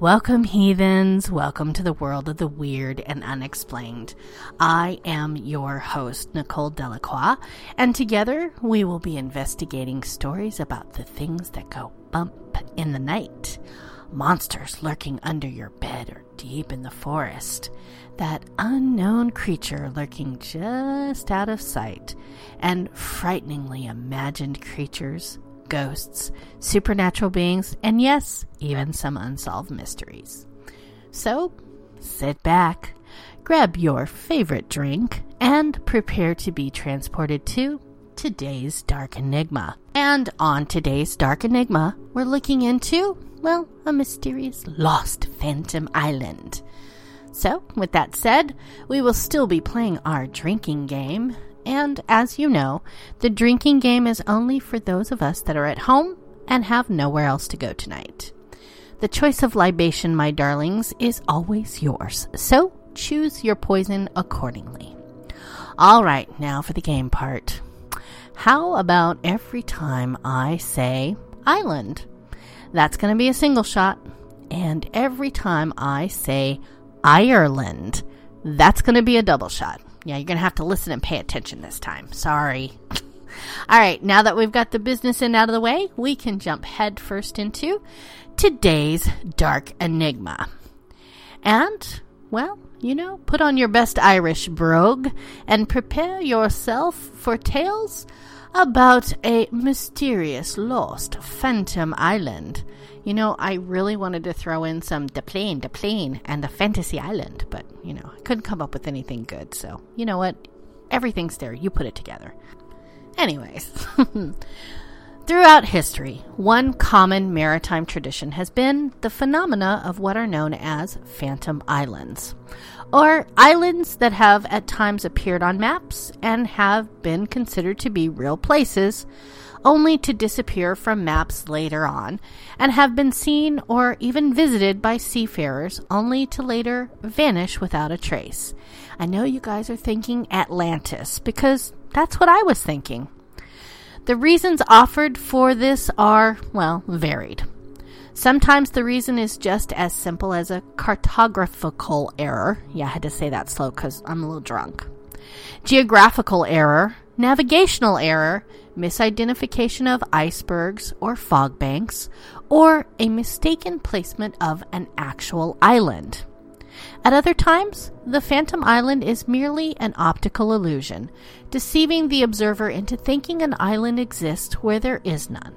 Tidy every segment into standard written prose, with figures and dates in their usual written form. Welcome, heathens. Welcome to the world of the weird and unexplained. I am your host, Nicole Delacroix, and together we will be investigating stories about the things that go bump in the night. Monsters lurking under your bed or deep in the forest, that unknown creature lurking just out of sight, and frighteningly imagined creatures, ghosts, supernatural beings, and yes, even some unsolved mysteries. So, sit back, grab your favorite drink, and prepare to be transported to today's Dark Enigma. And on today's Dark Enigma, we're looking into, well, a mysterious lost phantom island. So, with that said, we will still be playing our drinking game. And as you know, the drinking game is only for those of us that are at home and have nowhere else to go tonight. The choice of libation, my darlings, is always yours. So, choose your poison accordingly. All right, now for the game part. How about every time I say island? That's going to be a single shot. And every time I say Ireland, that's going to be a double shot. Yeah, you're going to have to listen and pay attention this time. Sorry. All right, now that we've got the business end out of the way, we can jump head first into today's Dark Enigma. And, well, you know, put on your best Irish brogue and prepare yourself for tales about a mysterious lost phantom island. You know, I really wanted to throw in some the plane, and a fantasy island, but, you know, I couldn't come up with anything good, so, you know what? Everything's there. You put it together. Anyways, throughout history, one common maritime tradition has been the phenomena of what are known as phantom islands, or islands that have at times appeared on maps and have been considered to be real places, only to disappear from maps later on, and have been seen or even visited by seafarers, only to later vanish without a trace. I know you guys are thinking Atlantis, because that's what I was thinking. The reasons offered for this are, well, varied. Sometimes the reason is just as simple as a cartographical error. Yeah, I had to say that slow because I'm a little drunk. Geographical error, navigational error, misidentification of icebergs or fog banks, or a mistaken placement of an actual island. At other times, the phantom island is merely an optical illusion, deceiving the observer into thinking an island exists where there is none.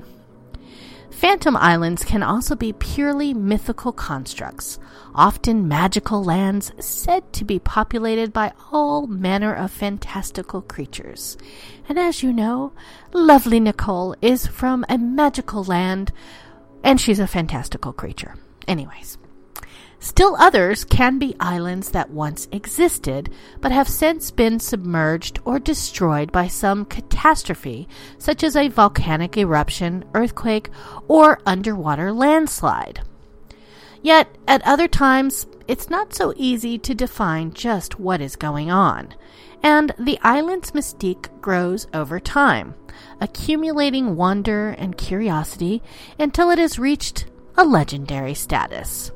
Phantom islands can also be purely mythical constructs, often magical lands said to be populated by all manner of fantastical creatures. And as you know, lovely Nicole is from a magical land, and she's a fantastical creature. Anyways. Still others can be islands that once existed, but have since been submerged or destroyed by some catastrophe, such as a volcanic eruption, earthquake, or underwater landslide. Yet, at other times, it's not so easy to define just what is going on, and the island's mystique grows over time, accumulating wonder and curiosity until it has reached a legendary status.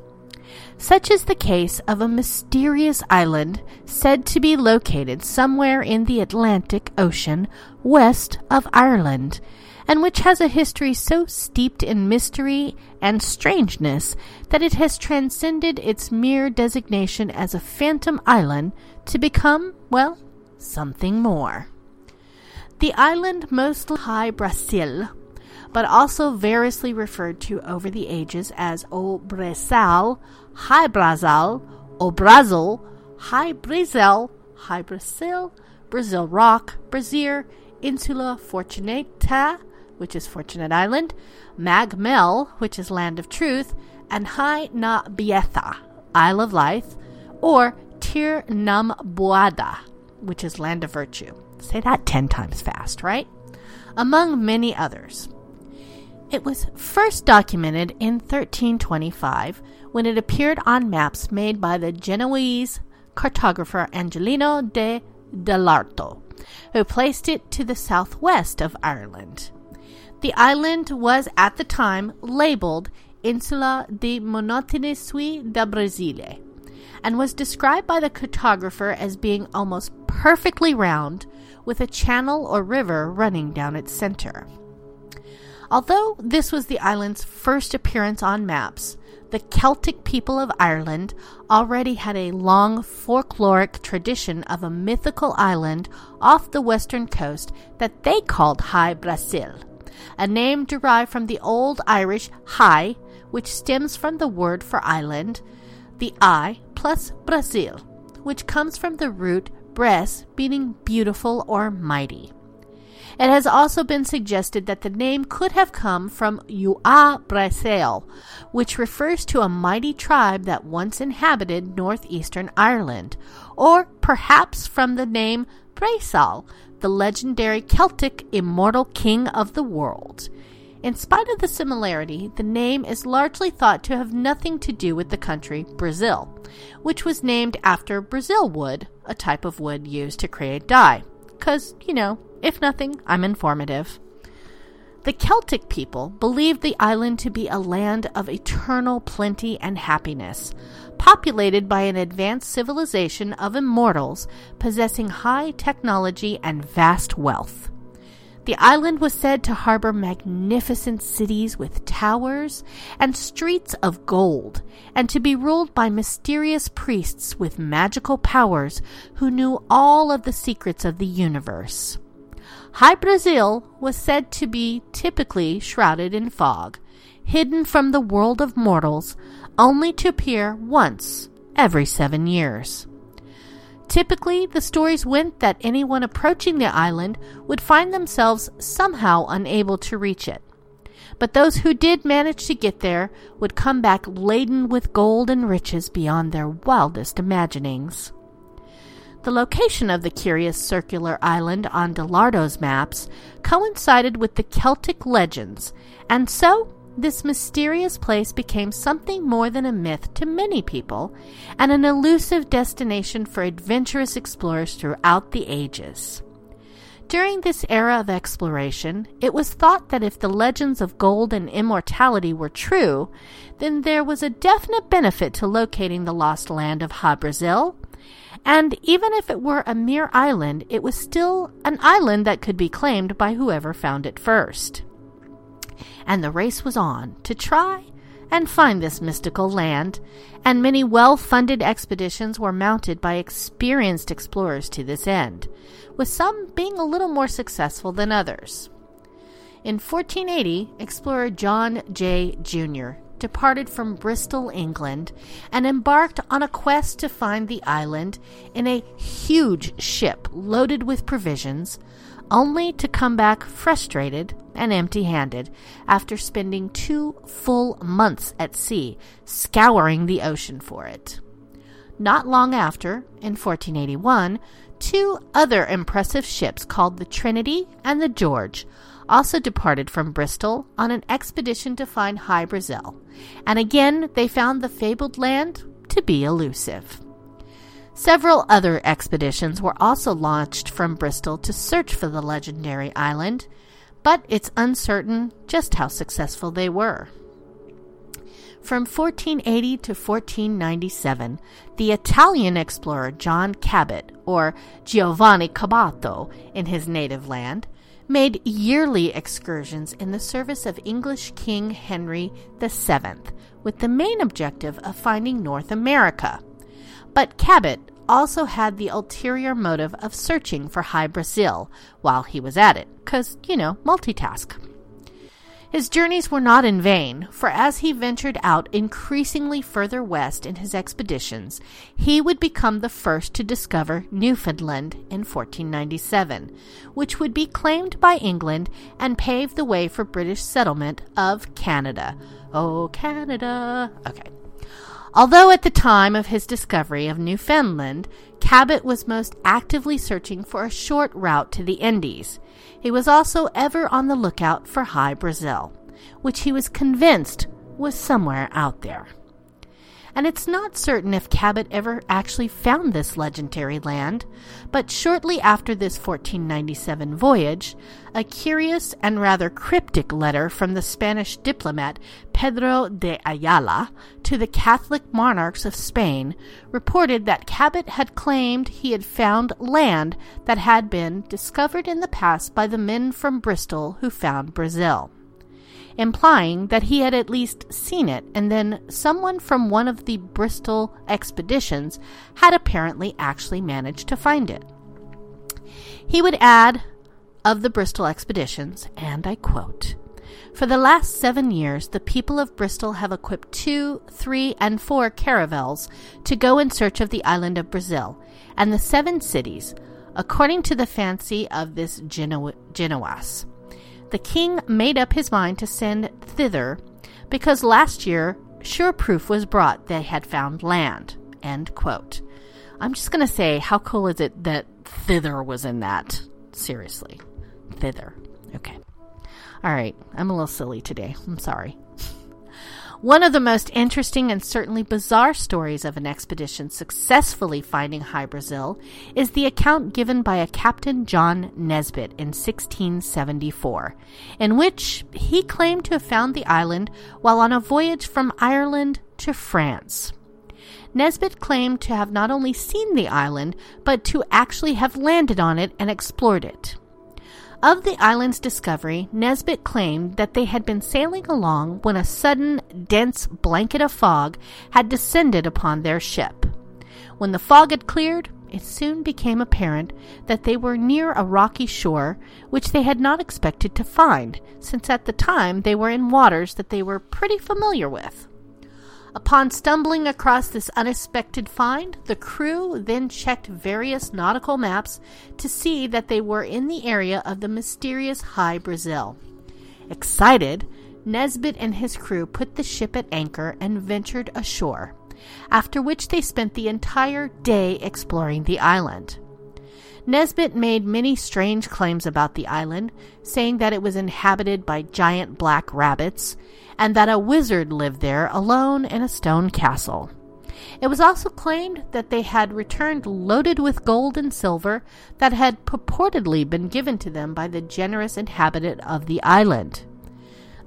Such is the case of a mysterious island said to be located somewhere in the Atlantic Ocean west of Ireland, and which has a history so steeped in mystery and strangeness that it has transcended its mere designation as a phantom island to become, well, something more. The island, mostly Hy-Brasil, but also variously referred to over the ages as O'Brasil, Hy-Brasil, O'Brasil, Hy-Brasil, Hy-Brasil, Brazil Rock, Brazier, Insula Fortunata, which is Fortunate Island, Magmel, which is Land of Truth, and Hy na Bietha, Isle of Life, or Tir nam Boada, which is Land of Virtue. Say that 10 times fast, right? Among many others. It was first documented in 1325 when it appeared on maps made by the Genoese cartographer Angelino de Dalorto, who placed it to the southwest of Ireland. The island was at the time labeled Insula de Monotinice da Brasile, and was described by the cartographer as being almost perfectly round, with a channel or river running down its center. Although this was the island's first appearance on maps, the Celtic people of Ireland already had a long folkloric tradition of a mythical island off the western coast that they called Hy-Brasil, a name derived from the Old Irish Hy, which stems from the word for island, the I plus Brasil, which comes from the root bres, meaning beautiful or mighty. It has also been suggested that the name could have come from Ua Brasil, which refers to a mighty tribe that once inhabited northeastern Ireland, or perhaps from the name Breisal, the legendary Celtic immortal king of the world. In spite of the similarity, the name is largely thought to have nothing to do with the country Brazil, which was named after Brazil wood, a type of wood used to create dye. 'Cause, you know, if nothing, I'm informative. The Celtic people believed the island to be a land of eternal plenty and happiness, populated by an advanced civilization of immortals possessing high technology and vast wealth. The island was said to harbor magnificent cities with towers and streets of gold, and to be ruled by mysterious priests with magical powers who knew all of the secrets of the universe. Hy-Brasil was said to be typically shrouded in fog, hidden from the world of mortals, only to appear once every 7 years. Typically, the stories went that anyone approaching the island would find themselves somehow unable to reach it. But those who did manage to get there would come back laden with gold and riches beyond their wildest imaginings. The location of the curious circular island on Delardo's maps coincided with the Celtic legends, and so this mysterious place became something more than a myth to many people, and an elusive destination for adventurous explorers throughout the ages. During this era of exploration, it was thought that if the legends of gold and immortality were true, then there was a definite benefit to locating the lost land of Hy-Brasil, and even if it were a mere island, it was still an island that could be claimed by whoever found it first. And the race was on to try and find this mystical land, and many well-funded expeditions were mounted by experienced explorers to this end, with some being a little more successful than others. In 1480, explorer John Jay, Jr. departed from Bristol, England, and embarked on a quest to find the island in a huge ship loaded with provisions, only to come back frustrated and empty-handed after spending 2 full months at sea, scouring the ocean for it. Not long after, in 1481, 2 other impressive ships called the Trinity and the George also departed from Bristol on an expedition to find Hy-Brasil, and again they found the fabled land to be elusive. Several other expeditions were also launched from Bristol to search for the legendary island, but it's uncertain just how successful they were. From 1480 to 1497, the Italian explorer John Cabot, or Giovanni Caboto in his native land, made yearly excursions in the service of English King Henry VII, with the main objective of finding North America. But Cabot also had the ulterior motive of searching for Hy-Brasil while he was at it, 'cause, you know, multitask. His journeys were not in vain, for as he ventured out increasingly further west in his expeditions, he would become the first to discover Newfoundland in 1497, which would be claimed by England and pave the way for British settlement of Canada. Oh, Canada! Okay. Although at the time of his discovery of Newfoundland, Cabot was most actively searching for a short route to the Indies, he was also ever on the lookout for Hy-Brasil, which he was convinced was somewhere out there. And it's not certain if Cabot ever actually found this legendary land, but shortly after this 1497 voyage, a curious and rather cryptic letter from the Spanish diplomat Pedro de Ayala to the Catholic monarchs of Spain reported that Cabot had claimed he had found land that had been discovered in the past by the men from Bristol who found Brazil, implying that he had at least seen it, and then someone from one of the Bristol expeditions had apparently actually managed to find it. He would add of the Bristol expeditions, and I quote, "For the last 7 years, the people of Bristol have equipped 2, 3, and 4 caravels to go in search of the island of Brazil and the 7 cities, according to the fancy of this Genoese. The king made up his mind to send thither, because last year sure proof was brought they had found land." End quote. I'm just going to say, how cool is it that thither was in that? Seriously. Thither. Okay. All right. I'm a little silly today. I'm sorry. One of the most interesting and certainly bizarre stories of an expedition successfully finding Hy-Brasil is the account given by a Captain John Nesbitt in 1674, in which he claimed to have found the island while on a voyage from Ireland to France. Nesbitt claimed to have not only seen the island, but to actually have landed on it and explored it. Of the island's discovery, Nesbitt claimed that they had been sailing along when a sudden, dense blanket of fog had descended upon their ship. When the fog had cleared, it soon became apparent that they were near a rocky shore, which they had not expected to find, since at the time they were in waters that they were pretty familiar with. Upon stumbling across this unexpected find, the crew then checked various nautical maps to see that they were in the area of the mysterious Hy-Brasil. Excited, Nesbitt and his crew put the ship at anchor and ventured ashore, after which they spent the entire day exploring the island. Nesbitt made many strange claims about the island, saying that it was inhabited by giant black rabbits, and that a wizard lived there alone in a stone castle. It was also claimed that they had returned loaded with gold and silver that had purportedly been given to them by the generous inhabitant of the island.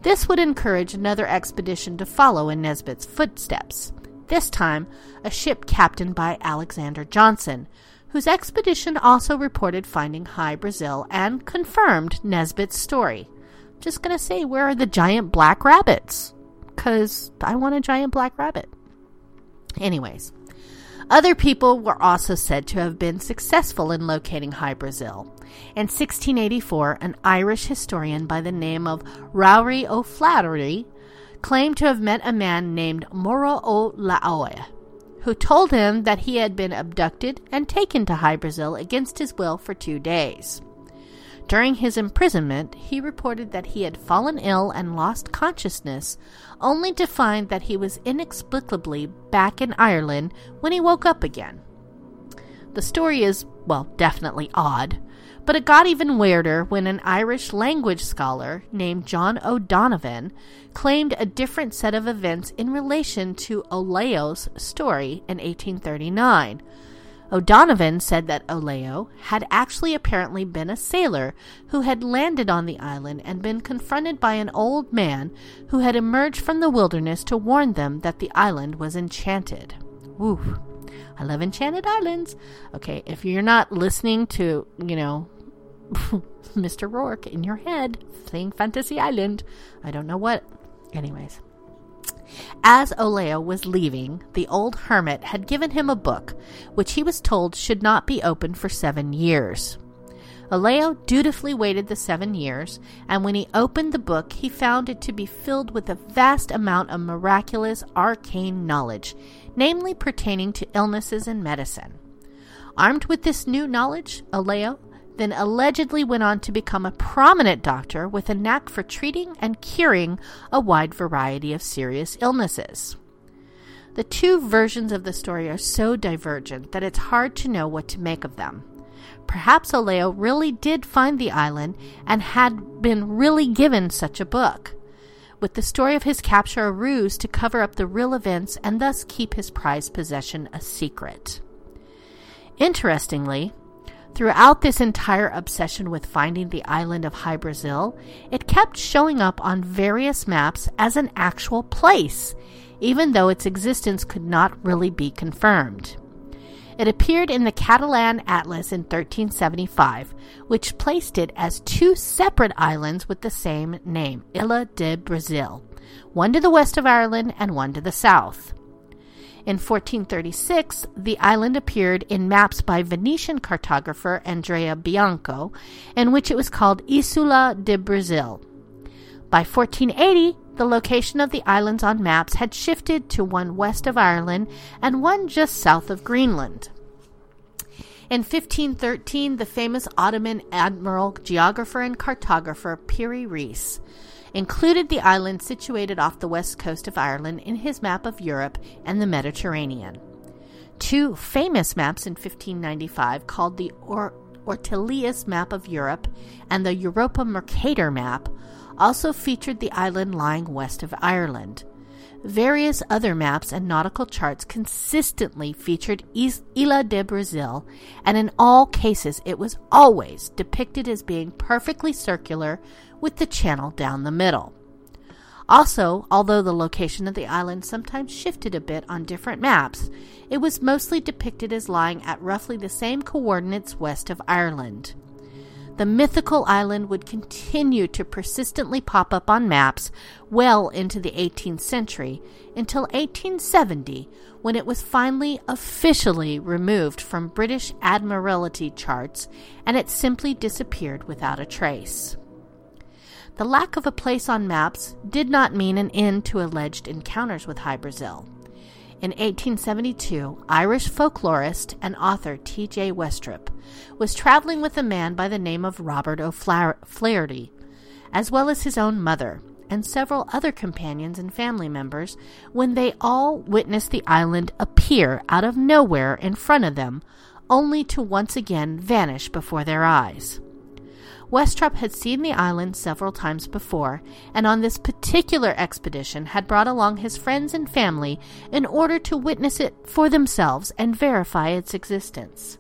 This would encourage another expedition to follow in Nesbitt's footsteps, this time a ship captained by Alexander Johnson, whose expedition also reported finding Hy-Brasil and confirmed Nesbitt's story. Just going to say, where are the giant black rabbits? Because I want a giant black rabbit. Anyways, other people were also said to have been successful in locating Hy-Brasil. In 1684, an Irish historian by the name of Rory O'Flaherty claimed to have met a man named Moro O'Laoya, who told him that he had been abducted and taken to Hy-Brasil against his will for 2 days. During his imprisonment, he reported that he had fallen ill and lost consciousness, only to find that he was inexplicably back in Ireland when he woke up again. The story is, well, definitely odd, but it got even weirder when an Irish language scholar named John O'Donovan claimed a different set of events in relation to O'Lao's story in 1839. O'Donovan said that O'Lao had actually apparently been a sailor who had landed on the island and been confronted by an old man who had emerged from the wilderness to warn them that the island was enchanted. Woo! I love enchanted islands. Okay, if you're not listening to, Mr. Rourke in your head saying Fantasy Island, I don't know what. Anyways. As O'Lao was leaving, the old hermit had given him a book, which he was told should not be opened for 7 years. O'Lao dutifully waited the 7 years, and when he opened the book, he found it to be filled with a vast amount of miraculous, arcane knowledge, namely pertaining to illnesses and medicine. Armed with this new knowledge, O'Lao then allegedly went on to become a prominent doctor with a knack for treating and curing a wide variety of serious illnesses. The two versions of the story are so divergent that it's hard to know what to make of them. Perhaps O'Lao really did find the island and had been really given such a book. with the story of his capture a ruse to cover up the real events and thus keep his prized possession a secret. Interestingly, throughout this entire obsession with finding the island of Hy-Brasil, it kept showing up on various maps as an actual place, even though its existence could not really be confirmed. It appeared in the Catalan Atlas in 1375, which placed it as two separate islands with the same name, Ilha de Brazil, one to the west of Ireland and one to the south. In 1436, the island appeared in maps by Venetian cartographer Andrea Bianco, in which it was called Isula de Brazil. By 1480, the location of the islands on maps had shifted to one west of Ireland and one just south of Greenland. In 1513, the famous Ottoman admiral, geographer, and cartographer Piri Reis included the island situated off the west coast of Ireland in his map of Europe and the Mediterranean. Two famous maps in 1595 called the Ortelius map of Europe and the Europa Mercator map also featured the island lying west of Ireland. Various other maps and nautical charts consistently featured Ilha de Brazil, and in all cases it was always depicted as being perfectly circular with the channel down the middle. Also, although the location of the island sometimes shifted a bit on different maps, it was mostly depicted as lying at roughly the same coordinates west of Ireland. The mythical island would continue to persistently pop up on maps well into the 18th century, until 1870, when it was finally officially removed from British Admiralty charts, and it simply disappeared without a trace. The lack of a place on maps did not mean an end to alleged encounters with Hy-Brasil. In 1872, Irish folklorist and author T.J. Westrip was traveling with a man by the name of Robert O'Flaherty, as well as his own mother and several other companions and family members, when they all witnessed the island appear out of nowhere in front of them, only to once again vanish before their eyes. Westrop had seen the island several times before, and on this particular expedition had brought along his friends and family in order to witness it for themselves and verify its existence.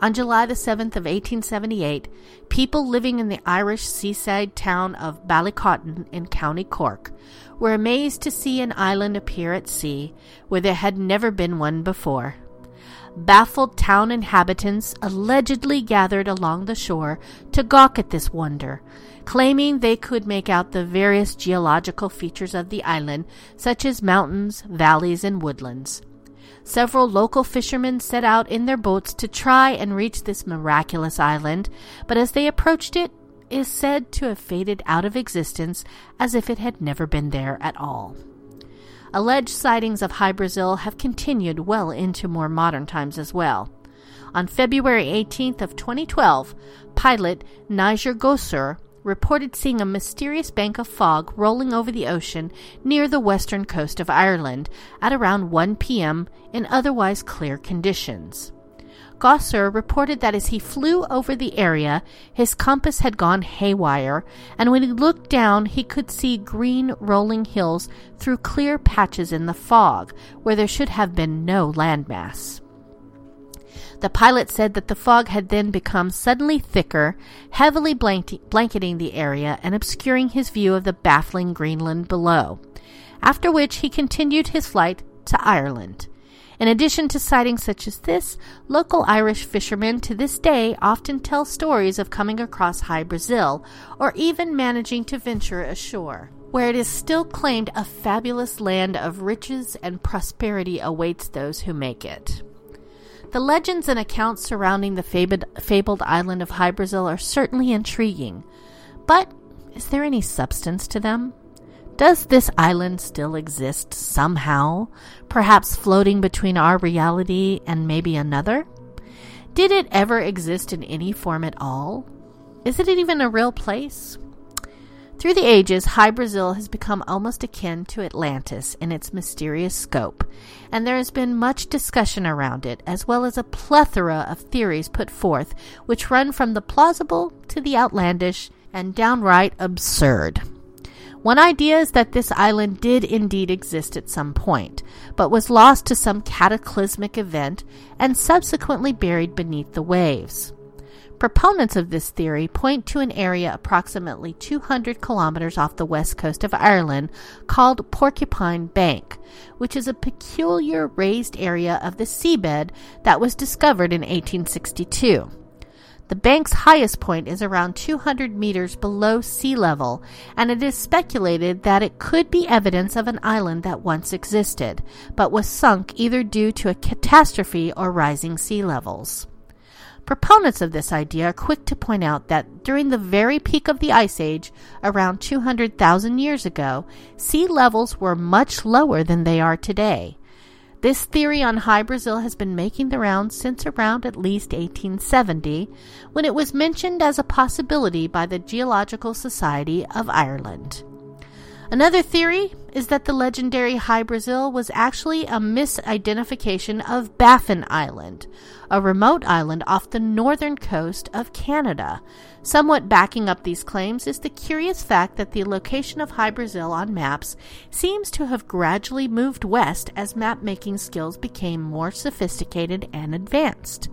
On July the 7th of 1878, people living in the Irish seaside town of Ballycotton in County Cork were amazed to see an island appear at sea where there had never been one before. Baffled town inhabitants allegedly gathered along the shore to gawk at this wonder, claiming they could make out the various geological features of the island, such as mountains, valleys, and woodlands. Several local fishermen set out in their boats to try and reach this miraculous island, but as they approached it, it is said to have faded out of existence as if it had never been there at all. Alleged sightings of Hy-Brasil have continued well into more modern times as well. On February 18th of 2012, pilot Niger Gosser reported seeing a mysterious bank of fog rolling over the ocean near the western coast of Ireland at around 1 p.m. in otherwise clear conditions. Gosser reported that as he flew over the area, his compass had gone haywire, and when he looked down, he could see green rolling hills through clear patches in the fog, where there should have been no landmass. The pilot said that the fog had then become suddenly thicker, heavily blanketing the area and obscuring his view of the baffling Greenland below, after which he continued his flight to Ireland. In addition to sightings such as this, local Irish fishermen to this day often tell stories of coming across Hy-Brasil, or even managing to venture ashore, where it is still claimed a fabulous land of riches and prosperity awaits those who make it. The legends and accounts surrounding the fabled island of Hy-Brasil are certainly intriguing, but is there any substance to them? Does this island still exist somehow, perhaps floating between our reality and maybe another? Did it ever exist in any form at all? Is it even a real place? Through the ages, Hy-Brasil has become almost akin to Atlantis in its mysterious scope, and there has been much discussion around it, as well as a plethora of theories put forth, which run from the plausible to the outlandish and downright absurd. One idea is that this island did indeed exist at some point, but was lost to some cataclysmic event and subsequently buried beneath the waves. Proponents of this theory point to an area approximately 200 kilometers off the west coast of Ireland called Porcupine Bank, which is a peculiar raised area of the seabed that was discovered in 1862. The bank's highest point is around 200 meters below sea level, and it is speculated that it could be evidence of an island that once existed, but was sunk either due to a catastrophe or rising sea levels. Proponents of this idea are quick to point out that during the very peak of the Ice Age, around 200,000 years ago, sea levels were much lower than they are today. This theory on Hy-Brasil has been making the rounds since around at least 1870, when it was mentioned as a possibility by the Geological Society of Ireland. Another theory is that the legendary Hy-Brasil was actually a misidentification of Baffin Island, a remote island off the northern coast of Canada. Somewhat backing up these claims is the curious fact that the location of Hy-Brasil on maps seems to have gradually moved west as map-making skills became more sophisticated and advanced.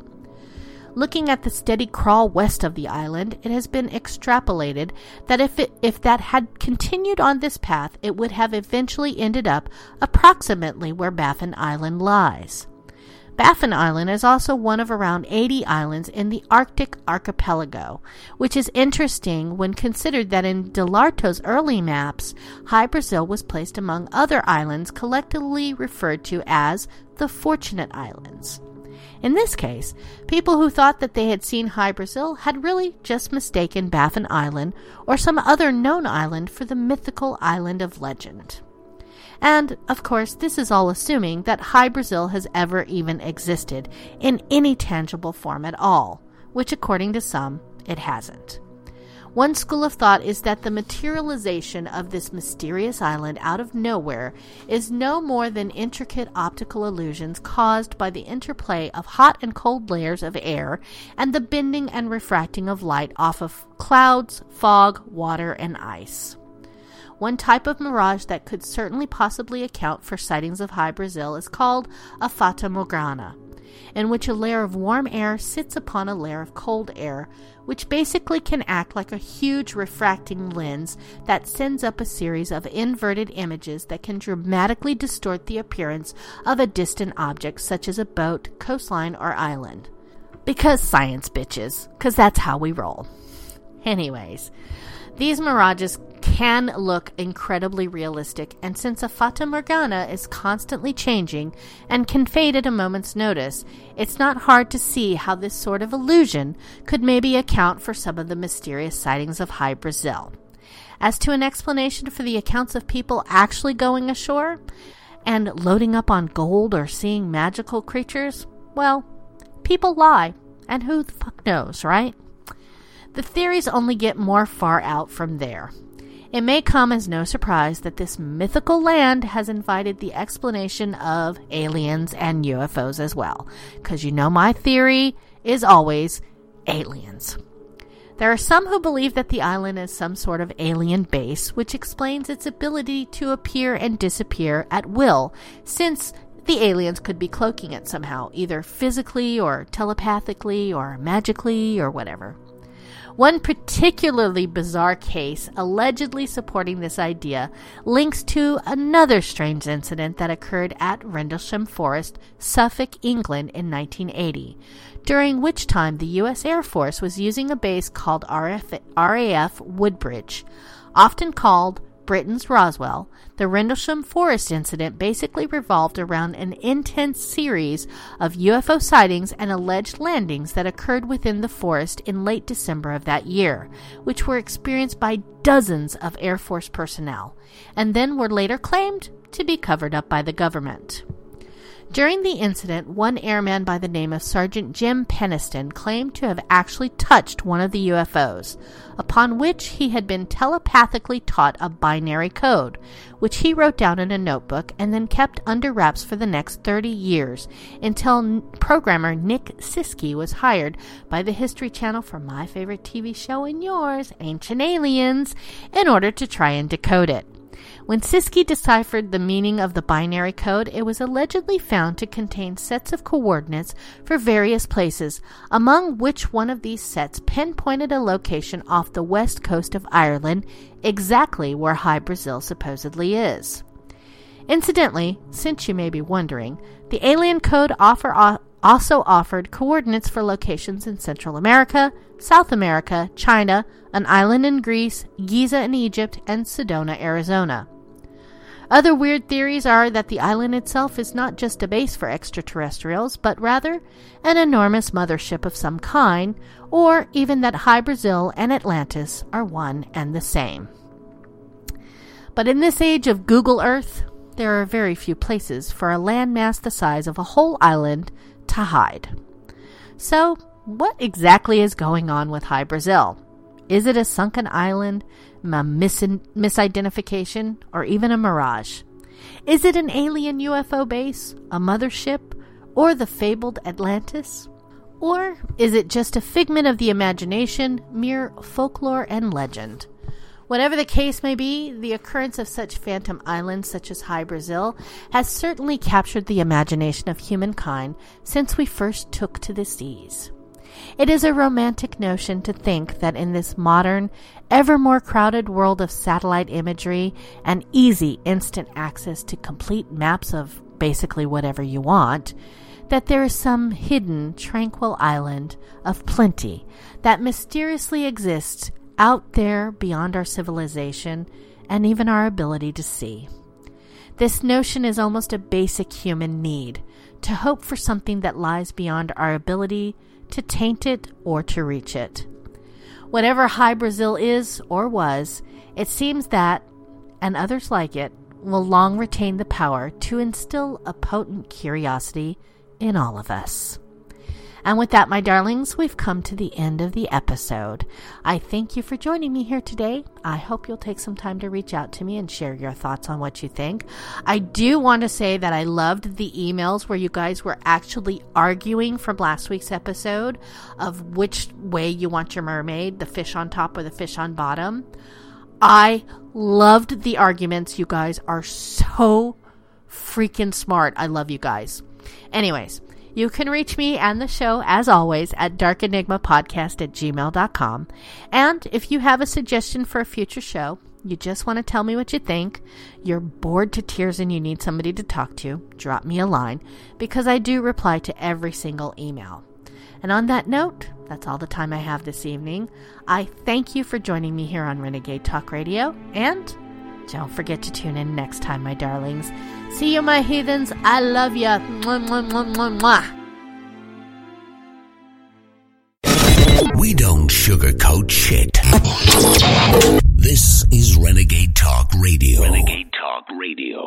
Looking at the steady crawl west of the island, it has been extrapolated that if that had continued on this path, it would have eventually ended up approximately where Baffin Island lies. Baffin Island is also one of around 80 islands in the Arctic archipelago, which is interesting when considered that in Dalorto's early maps, Hy-Brasil was placed among other islands collectively referred to as the Fortunate Islands. In this case, people who thought that they had seen Hy-Brasil had really just mistaken Baffin Island or some other known island for the mythical island of legend. And, of course, this is all assuming that Hy-Brasil has ever even existed in any tangible form at all, which, according to some, it hasn't. One school of thought is that the materialization of this mysterious island out of nowhere is no more than intricate optical illusions caused by the interplay of hot and cold layers of air and the bending and refracting of light off of clouds, fog, water, and ice. One type of mirage that could certainly possibly account for sightings of Hy-Brasil is called a fata morgana, in which a layer of warm air sits upon a layer of cold air, which basically can act like a huge refracting lens that sends up a series of inverted images that can dramatically distort the appearance of a distant object such as a boat, coastline, or island. Because science, bitches, because that's how we roll. Anyways, these mirages can look incredibly realistic, and since a fata morgana is constantly changing and can fade at a moment's notice, it's not hard to see how this sort of illusion could maybe account for some of the mysterious sightings of Hy-Brasil. As to an explanation for the accounts of people actually going ashore and loading up on gold or seeing magical creatures, well, people lie, and who the fuck knows, right? The theories only get more far out from there. It may come as no surprise that this mythical land has invited the explanation of aliens and UFOs as well, because you know my theory is always aliens. There are some who believe that the island is some sort of alien base, which explains its ability to appear and disappear at will, since the aliens could be cloaking it somehow, either physically or telepathically or magically or whatever. One particularly bizarre case allegedly supporting this idea links to another strange incident that occurred at Rendlesham Forest, Suffolk, England in 1980, during which time the U.S. Air Force was using a base called RAF Woodbridge, often called Britain's Roswell. The Rendlesham Forest incident basically revolved around an intense series of UFO sightings and alleged landings that occurred within the forest in late December of that year, which were experienced by dozens of Air Force personnel, and then were later claimed to be covered up by the government. During the incident, one airman by the name of Sergeant Jim Penniston claimed to have actually touched one of the UFOs, upon which he had been telepathically taught a binary code, which he wrote down in a notebook and then kept under wraps for the next 30 years, until programmer Nick Siskey was hired by the History Channel for my favorite TV show and yours, Ancient Aliens, in order to try and decode it. When Siskey deciphered the meaning of the binary code, it was allegedly found to contain sets of coordinates for various places, among which one of these sets pinpointed a location off the west coast of Ireland, exactly where Hy-Brasil supposedly is. Incidentally, since you may be wondering, the alien code also offered coordinates for locations in Central America, South America, China, an island in Greece, Giza in Egypt, and Sedona, Arizona. Other weird theories are that the island itself is not just a base for extraterrestrials, but rather an enormous mothership of some kind, or even that Hy-Brasil and Atlantis are one and the same. But in this age of Google Earth, there are very few places for a landmass the size of a whole island to hide. So, what exactly is going on with Hy-Brasil? Is it a sunken island, a misidentification, or even a mirage? Is it an alien UFO base, a mothership, or the fabled Atlantis? Or is it just a figment of the imagination, mere folklore and legend? Whatever the case may be, the occurrence of such phantom islands such as Hy-Brasil has certainly captured the imagination of humankind since we first took to the seas. It is a romantic notion to think that in this modern, ever more crowded world of satellite imagery and easy instant access to complete maps of basically whatever you want, that there is some hidden, tranquil island of plenty that mysteriously exists out there beyond our civilization and even our ability to see. This notion is almost a basic human need, to hope for something that lies beyond our ability to taint it or to reach it. Whatever Hy-Brasil is or was, it seems that, and others like it, will long retain the power to instill a potent curiosity in all of us. And with that, my darlings, we've come to the end of the episode. I thank you for joining me here today. I hope you'll take some time to reach out to me and share your thoughts on what you think. I do want to say that I loved the emails where you guys were actually arguing from last week's episode of which way you want your mermaid, the fish on top or the fish on bottom. I loved the arguments. You guys are so freaking smart. I love you guys. Anyways. You can reach me and the show, as always, at darkenigmapodcast@gmail.com. And if you have a suggestion for a future show, you just want to tell me what you think, you're bored to tears and you need somebody to talk to, drop me a line, because I do reply to every single email. And on that note, that's all the time I have this evening. I thank you for joining me here on Renegade Talk Radio, and don't forget to tune in next time, my darlings. See you, my heathens. I love ya. Mwah, mwah, mwah, mwah, mwah. We don't sugarcoat shit. This is Renegade Talk Radio. Renegade Talk Radio.